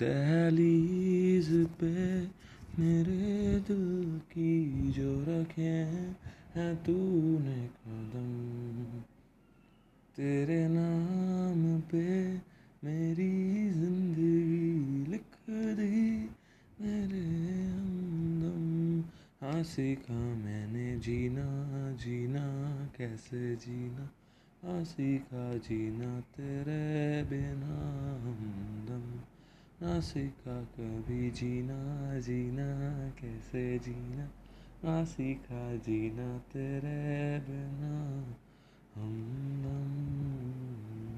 दहलीज पे मेरे दिल की जो रखे हैं तूने कदम, तेरे नाम पे मेरी जिंदगी लिख दी मेरे हमदम। हाँ सीखा मैंने जीना, जीना कैसे जीना, हाँ सीखा जीना तेरे बिना हमदम। ना सीखा कभी जीना, जीना कैसे जीना, ना सीखा जीना तेरे बिना हमदम।